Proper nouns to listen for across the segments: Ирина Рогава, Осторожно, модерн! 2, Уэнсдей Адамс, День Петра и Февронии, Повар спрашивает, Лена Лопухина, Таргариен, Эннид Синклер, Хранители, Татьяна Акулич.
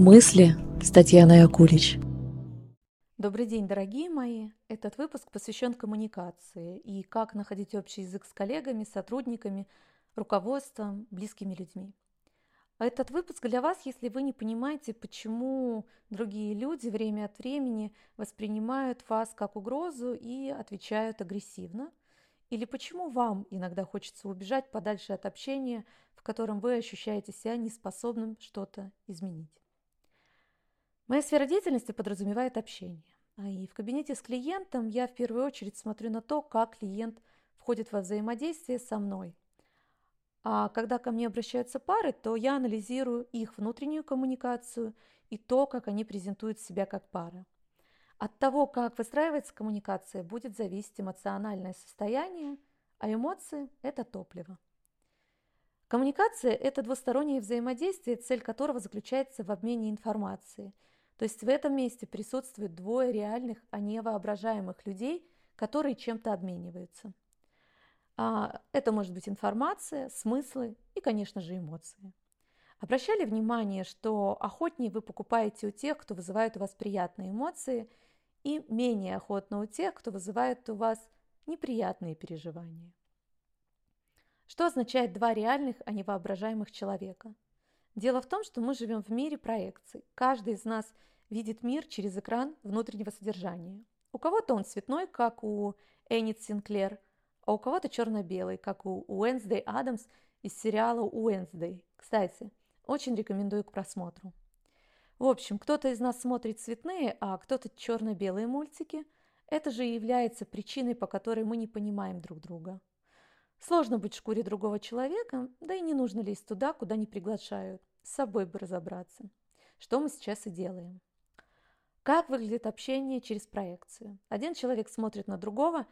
Мысли с Татьяной Акулич. Добрый день, дорогие мои! Этот выпуск посвящен коммуникации и как находить общий язык с коллегами, сотрудниками, руководством, близкими людьми. Этот выпуск для вас, если вы не понимаете, почему другие люди время от времени воспринимают вас как угрозу и отвечают агрессивно, или почему вам иногда хочется убежать подальше от общения, в котором вы ощущаете себя неспособным что-то изменить. Моя сфера деятельности подразумевает общение. И в кабинете с клиентом я в первую очередь смотрю на то, как клиент входит во взаимодействие со мной. А когда ко мне обращаются пары, то я анализирую их внутреннюю коммуникацию и то, как они презентуют себя как пара. От того, как выстраивается коммуникация, будет зависеть эмоциональное состояние, а эмоции – это топливо. Коммуникация – это двустороннее взаимодействие, цель которого заключается в обмене информацией. То есть в этом месте присутствует двое реальных, а не воображаемых людей, которые чем-то обмениваются. Это может быть информация, смыслы и, конечно же, эмоции. Обращали внимание, что охотнее вы покупаете у тех, кто вызывает у вас приятные эмоции, и менее охотно у тех, кто вызывает у вас неприятные переживания. Что означает два реальных, а не воображаемых человека? Дело в том, что мы живем в мире проекций. Каждый из нас видит мир через экран внутреннего содержания. У кого-то он цветной, как у Эннид Синклер, а у кого-то черно-белый, как у Уэнсдей Адамс из сериала «Уэнсдей». Кстати, очень рекомендую к просмотру. В общем, кто-то из нас смотрит цветные, а кто-то черно-белые мультики. Это же и является причиной, по которой мы не понимаем друг друга. Сложно быть в шкуре другого человека, да и не нужно лезть туда, куда не приглашают. С собой бы разобраться. Что мы сейчас и делаем. Как выглядит общение через проекцию? Один человек смотрит на другого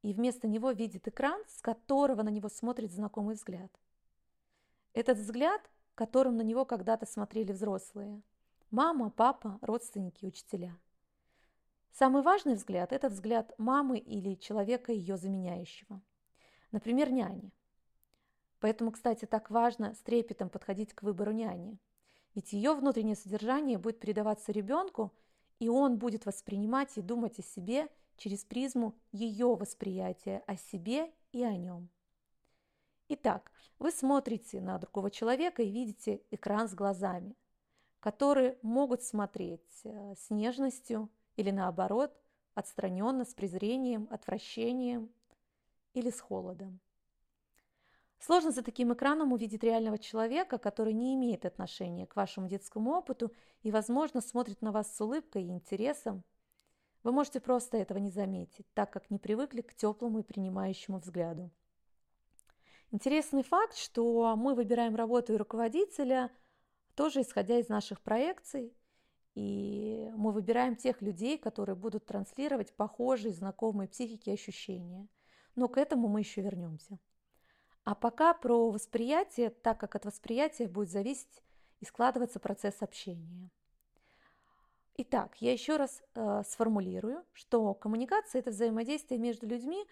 и вместо него видит экран, с которого на него смотрит знакомый взгляд. Этот взгляд, которым на него когда-то смотрели взрослые. Мама, папа, родственники, учителя. Самый важный взгляд – это взгляд мамы или человека, ее заменяющего. Например, няни. Поэтому, кстати, так важно с трепетом подходить к выбору няни. Ведь ее внутреннее содержание будет передаваться ребенку, и он будет воспринимать и думать о себе через призму ее восприятия о себе и о нем. Итак, вы смотрите на другого человека и видите экран с глазами, которые могут смотреть с нежностью или, наоборот, отстраненно, с презрением, отвращением или с холодом. Сложно за таким экраном увидеть реального человека, который не имеет отношения к вашему детскому опыту и, возможно, смотрит на вас с улыбкой и интересом. Вы можете просто этого не заметить, так как не привыкли к теплому и принимающему взгляду. Интересный факт, что мы выбираем работу и руководителя, тоже исходя из наших проекций, и мы выбираем тех людей, которые будут транслировать похожие, знакомые психике ощущения. Но к этому мы еще вернемся. А пока про восприятие, так как от восприятия будет зависеть и складываться процесс общения. Итак, я еще раз сформулирую, что коммуникация – это взаимодействие между людьми,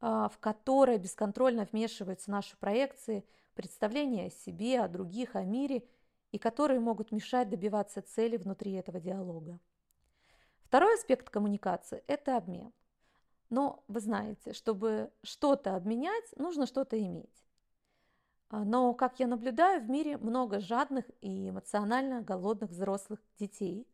в которое бесконтрольно вмешиваются наши проекции, представления о себе, о других, о мире, и которые могут мешать добиваться цели внутри этого диалога. Второй аспект коммуникации – это обмен. Но вы знаете, чтобы что-то обменять, нужно что-то иметь. Но, как я наблюдаю, в мире много жадных и эмоционально голодных взрослых детей,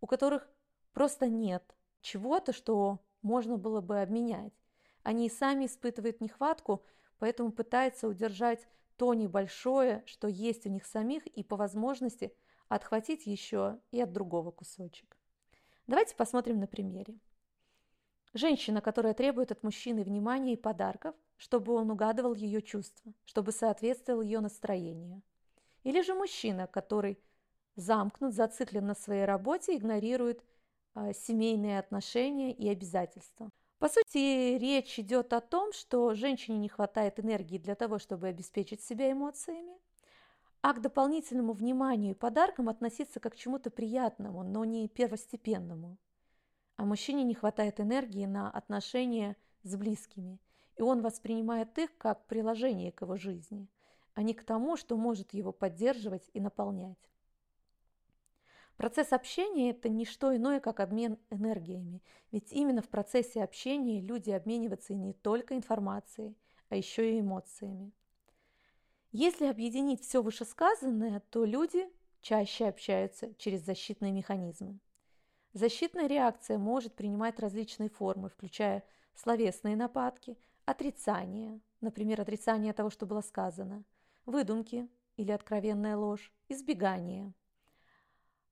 у которых просто нет чего-то, что можно было бы обменять. Они и сами испытывают нехватку, поэтому пытаются удержать то небольшое, что есть у них самих, и по возможности отхватить еще и от другого кусочек. Давайте посмотрим на примере. Женщина, которая требует от мужчины внимания и подарков, чтобы он угадывал ее чувства, чтобы соответствовал ее настроению. Или же мужчина, который замкнут, зациклен на своей работе, игнорирует семейные отношения и обязательства. По сути, речь идет о том, что женщине не хватает энергии для того, чтобы обеспечить себя эмоциями, а к дополнительному вниманию и подаркам относиться как к чему-то приятному, но не первостепенному. А мужчине не хватает энергии на отношения с близкими, и он воспринимает их как приложение к его жизни, а не к тому, что может его поддерживать и наполнять. Процесс общения – это не что иное, как обмен энергиями. Ведь именно в процессе общения люди обмениваются не только информацией, а еще и эмоциями. Если объединить все вышесказанное, то люди чаще общаются через защитные механизмы. Защитная реакция может принимать различные формы, включая словесные нападки, отрицание, например, отрицание того, что было сказано, выдумки или откровенная ложь, избегание.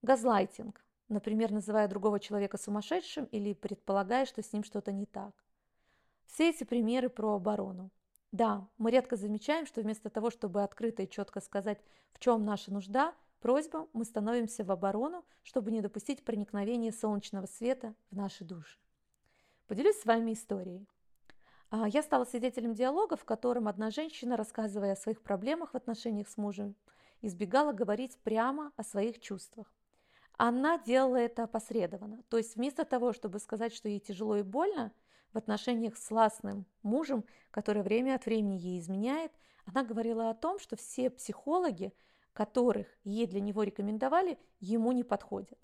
Газлайтинг, например, называя другого человека сумасшедшим или предполагая, что с ним что-то не так. Все эти примеры про оборону. Да, мы редко замечаем, что вместо того, чтобы открыто и четко сказать, в чем наша нужда, просьба, мы становимся в оборону, чтобы не допустить проникновения солнечного света в наши души. Поделюсь с вами историей. Я стала свидетелем диалога, в котором одна женщина, рассказывая о своих проблемах в отношениях с мужем, избегала говорить прямо о своих чувствах. Она делала это опосредованно, то есть вместо того, чтобы сказать, что ей тяжело и больно, в отношениях с властным мужем, который время от времени ей изменяет, она говорила о том, что все психологи, которых ей для него рекомендовали, ему не подходят.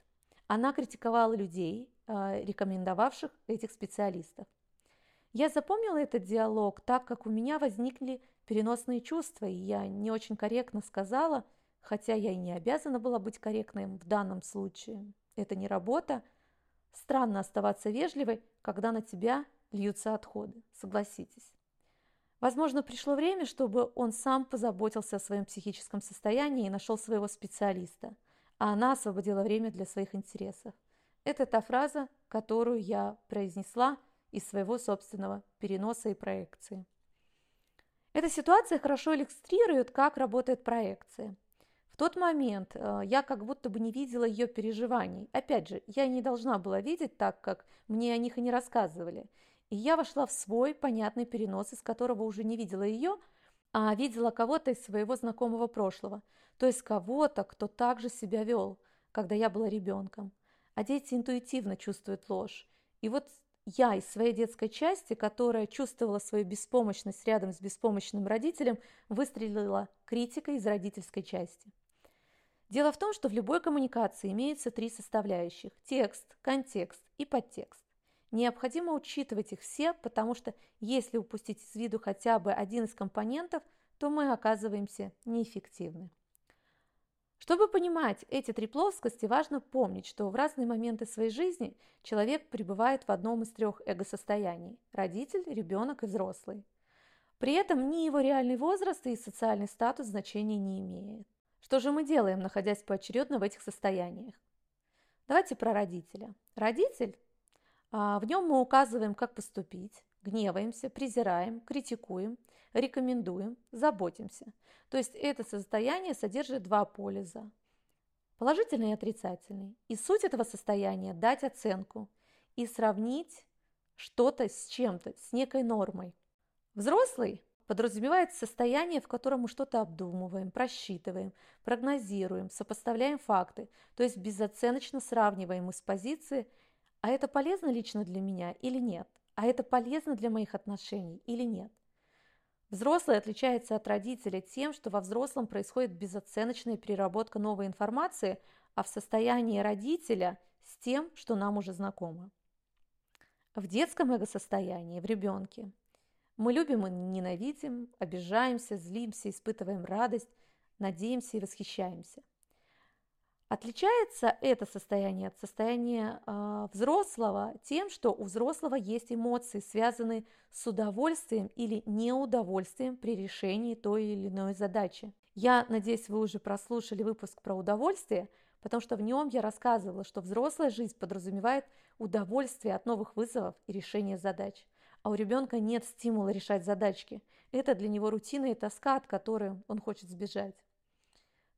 Она критиковала людей, рекомендовавших этих специалистов. Я запомнила этот диалог, так как у меня возникли переносные чувства, и я не очень корректно сказала, хотя я и не обязана была быть корректным в данном случае, это не работа. Странно оставаться вежливой, когда на тебя льются отходы, согласитесь. Возможно, пришло время, чтобы он сам позаботился о своем психическом состоянии и нашел своего специалиста, а она освободила время для своих интересов. Это та фраза, которую я произнесла из своего собственного переноса и проекции. Эта ситуация хорошо иллюстрирует, как работает проекция. В тот момент я как будто бы не видела ее переживаний. Опять же, я не должна была видеть, так как мне о них и не рассказывали. И я вошла в свой понятный перенос, из которого уже не видела ее, а видела кого-то из своего знакомого прошлого. То есть кого-то, кто также себя вел, когда я была ребенком. А дети интуитивно чувствуют ложь. И вот я из своей детской части, которая чувствовала свою беспомощность рядом с беспомощным родителем, выстрелила критикой из родительской части. Дело в том, что в любой коммуникации имеются три составляющих – текст, контекст и подтекст. Необходимо учитывать их все, потому что если упустить из виду хотя бы один из компонентов, то мы оказываемся неэффективны. Чтобы понимать эти три плоскости, важно помнить, что в разные моменты своей жизни человек пребывает в одном из трех эго-состояний – родитель, ребенок и взрослый. При этом ни его реальный возраст и социальный статус значения не имеет. Что же мы делаем, находясь поочередно в этих состояниях? Давайте про родителя. Родитель. В нем мы указываем, как поступить, гневаемся, презираем, критикуем, рекомендуем, заботимся. То есть это состояние содержит два полюса – положительный и отрицательный. И суть этого состояния – дать оценку и сравнить что-то с чем-то, с некой нормой. Взрослый подразумевает состояние, в котором мы что-то обдумываем, просчитываем, прогнозируем, сопоставляем факты, то есть безоценочно сравниваем из позиции – а это полезно лично для меня или нет? А это полезно для моих отношений или нет? Взрослый отличается от родителя тем, что во взрослом происходит безоценочная переработка новой информации, а в состоянии родителя с тем, что нам уже знакомо. В детском эго-состоянии, в ребенке, мы любим и ненавидим, обижаемся, злимся, испытываем радость, надеемся и восхищаемся. Отличается это состояние от состояния взрослого тем, что у взрослого есть эмоции, связанные с удовольствием или неудовольствием при решении той или иной задачи. Я надеюсь, вы уже прослушали выпуск про удовольствие, потому что в нем я рассказывала, что взрослая жизнь подразумевает удовольствие от новых вызовов и решения задач. А у ребенка нет стимула решать задачки. Это для него рутина и тоска, от которой он хочет сбежать.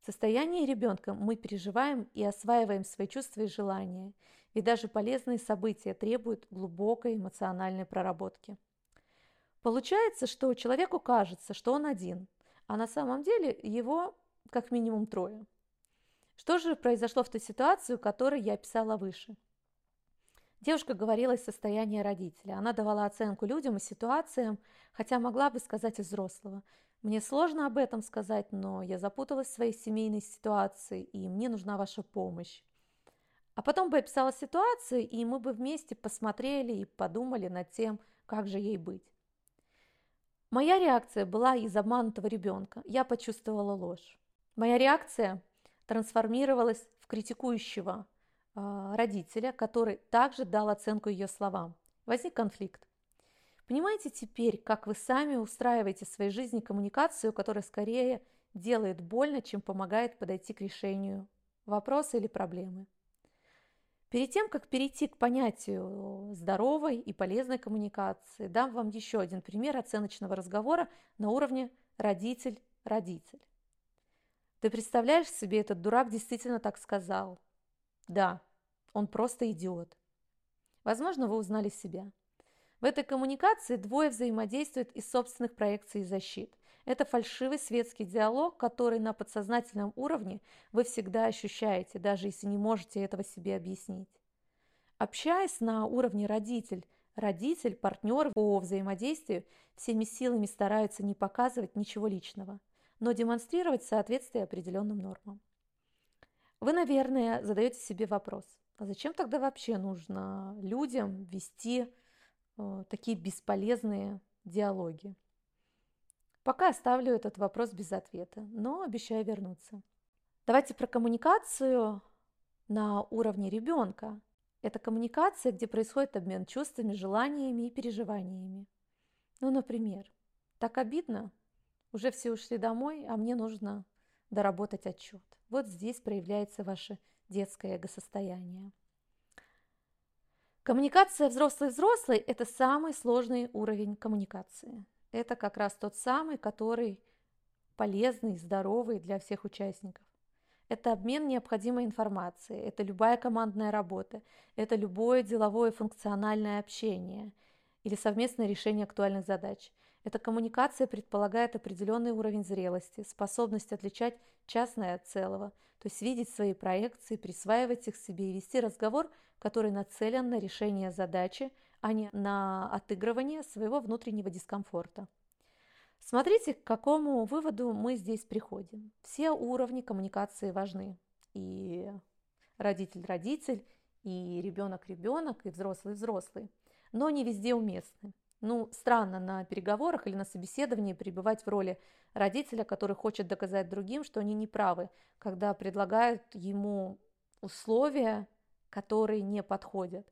В состоянии ребенка мы переживаем и осваиваем свои чувства и желания, и даже полезные события требуют глубокой эмоциональной проработки. Получается, что человеку кажется, что он один, а на самом деле его как минимум трое. Что же произошло в той ситуации, которую я описала выше? Девушка говорила из состояния родителя. Она давала оценку людям и ситуациям, хотя могла бы сказать и взрослого. Мне сложно об этом сказать, но я запуталась в своей семейной ситуации, и мне нужна ваша помощь. А потом бы описала ситуацию, и мы бы вместе посмотрели и подумали над тем, как же ей быть. Моя реакция была из обманутого ребенка. Я почувствовала ложь. Моя реакция трансформировалась в критикующего родителя, который также дал оценку ее словам. Возник конфликт. Понимаете теперь, как вы сами устраиваете в своей жизни коммуникацию, которая скорее делает больно, чем помогает подойти к решению вопроса или проблемы? Перед тем, как перейти к понятию здоровой и полезной коммуникации, дам вам еще один пример оценочного разговора на уровне родитель-родитель. Ты представляешь себе, этот дурак действительно так сказал? Да, он просто идиот. Возможно, вы узнали себя. В этой коммуникации двое взаимодействуют из собственных проекций и защит. Это фальшивый светский диалог, который на подсознательном уровне вы всегда ощущаете, даже если не можете этого себе объяснить. Общаясь на уровне родитель, партнер по взаимодействию всеми силами стараются не показывать ничего личного, но демонстрировать соответствие определенным нормам. Вы, наверное, задаете себе вопрос, а зачем тогда вообще нужно людям вести такие бесполезные диалоги? Пока оставлю этот вопрос без ответа, но обещаю вернуться. Давайте про коммуникацию на уровне ребенка. Это коммуникация, где происходит обмен чувствами, желаниями и переживаниями. Ну, например, так обидно, уже все ушли домой, а мне нужно доработать отчет. Вот здесь проявляется ваше детское эго-состояние. Коммуникация взрослый-взрослый – это самый сложный уровень коммуникации. Это как раз тот самый, который полезный, здоровый для всех участников. Это обмен необходимой информацией, это любая командная работа, это любое деловое функциональное общение или совместное решение актуальных задач. Эта коммуникация предполагает определенный уровень зрелости, способность отличать частное от целого, то есть видеть свои проекции, присваивать их себе и вести разговор, который нацелен на решение задачи, а не на отыгрывание своего внутреннего дискомфорта. Смотрите, к какому выводу мы здесь приходим. Все уровни коммуникации важны. И родитель-родитель, и ребенок-ребенок, и взрослый-взрослый. Но не везде уместны. Ну, странно на переговорах или на собеседовании пребывать в роли родителя, который хочет доказать другим, что они не правы, когда предлагают ему условия, которые не подходят.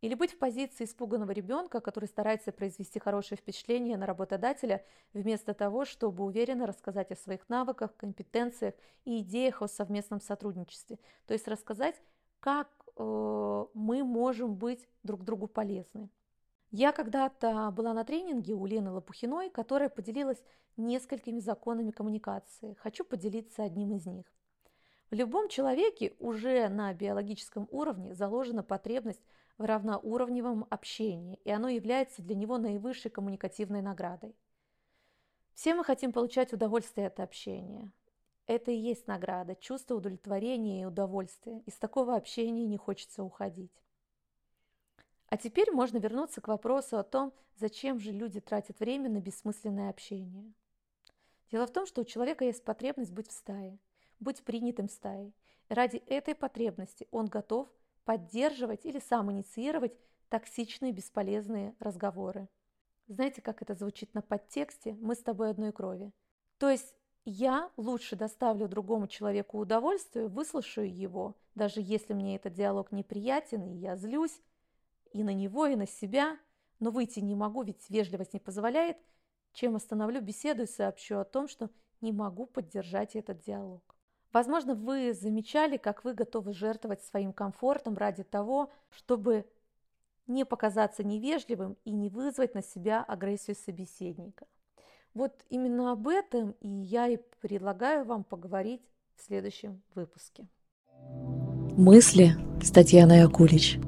Или быть в позиции испуганного ребенка, который старается произвести хорошее впечатление на работодателя, вместо того, чтобы уверенно рассказать о своих навыках, компетенциях и идеях о совместном сотрудничестве. То есть рассказать, как мы можем быть друг другу полезны. Я когда-то была на тренинге у Лены Лопухиной, которая поделилась несколькими законами коммуникации. Хочу поделиться одним из них. В любом человеке уже на биологическом уровне заложена потребность в равноуровневом общении, и оно является для него наивысшей коммуникативной наградой. Все мы хотим получать удовольствие от общения. Это и есть награда, чувство удовлетворения и удовольствия. Из такого общения не хочется уходить. А теперь можно вернуться к вопросу о том, зачем же люди тратят время на бессмысленное общение. Дело в том, что у человека есть потребность быть в стае, быть принятым в стае. Ради этой потребности он готов поддерживать или сам инициировать токсичные, бесполезные разговоры. Знаете, как это звучит на подтексте? Мы с тобой одной крови. То есть я лучше доставлю другому человеку удовольствие, выслушаю его, даже если мне этот диалог неприятен, и я злюсь и на него, и на себя, но выйти не могу, ведь вежливость не позволяет, чем остановлю беседу и сообщу о том, что не могу поддержать этот диалог. Возможно, вы замечали, как вы готовы жертвовать своим комфортом ради того, чтобы не показаться невежливым и не вызвать на себя агрессию собеседника. Вот именно об этом и я и предлагаю вам поговорить в следующем выпуске. Мысли с Татьяной Акулич.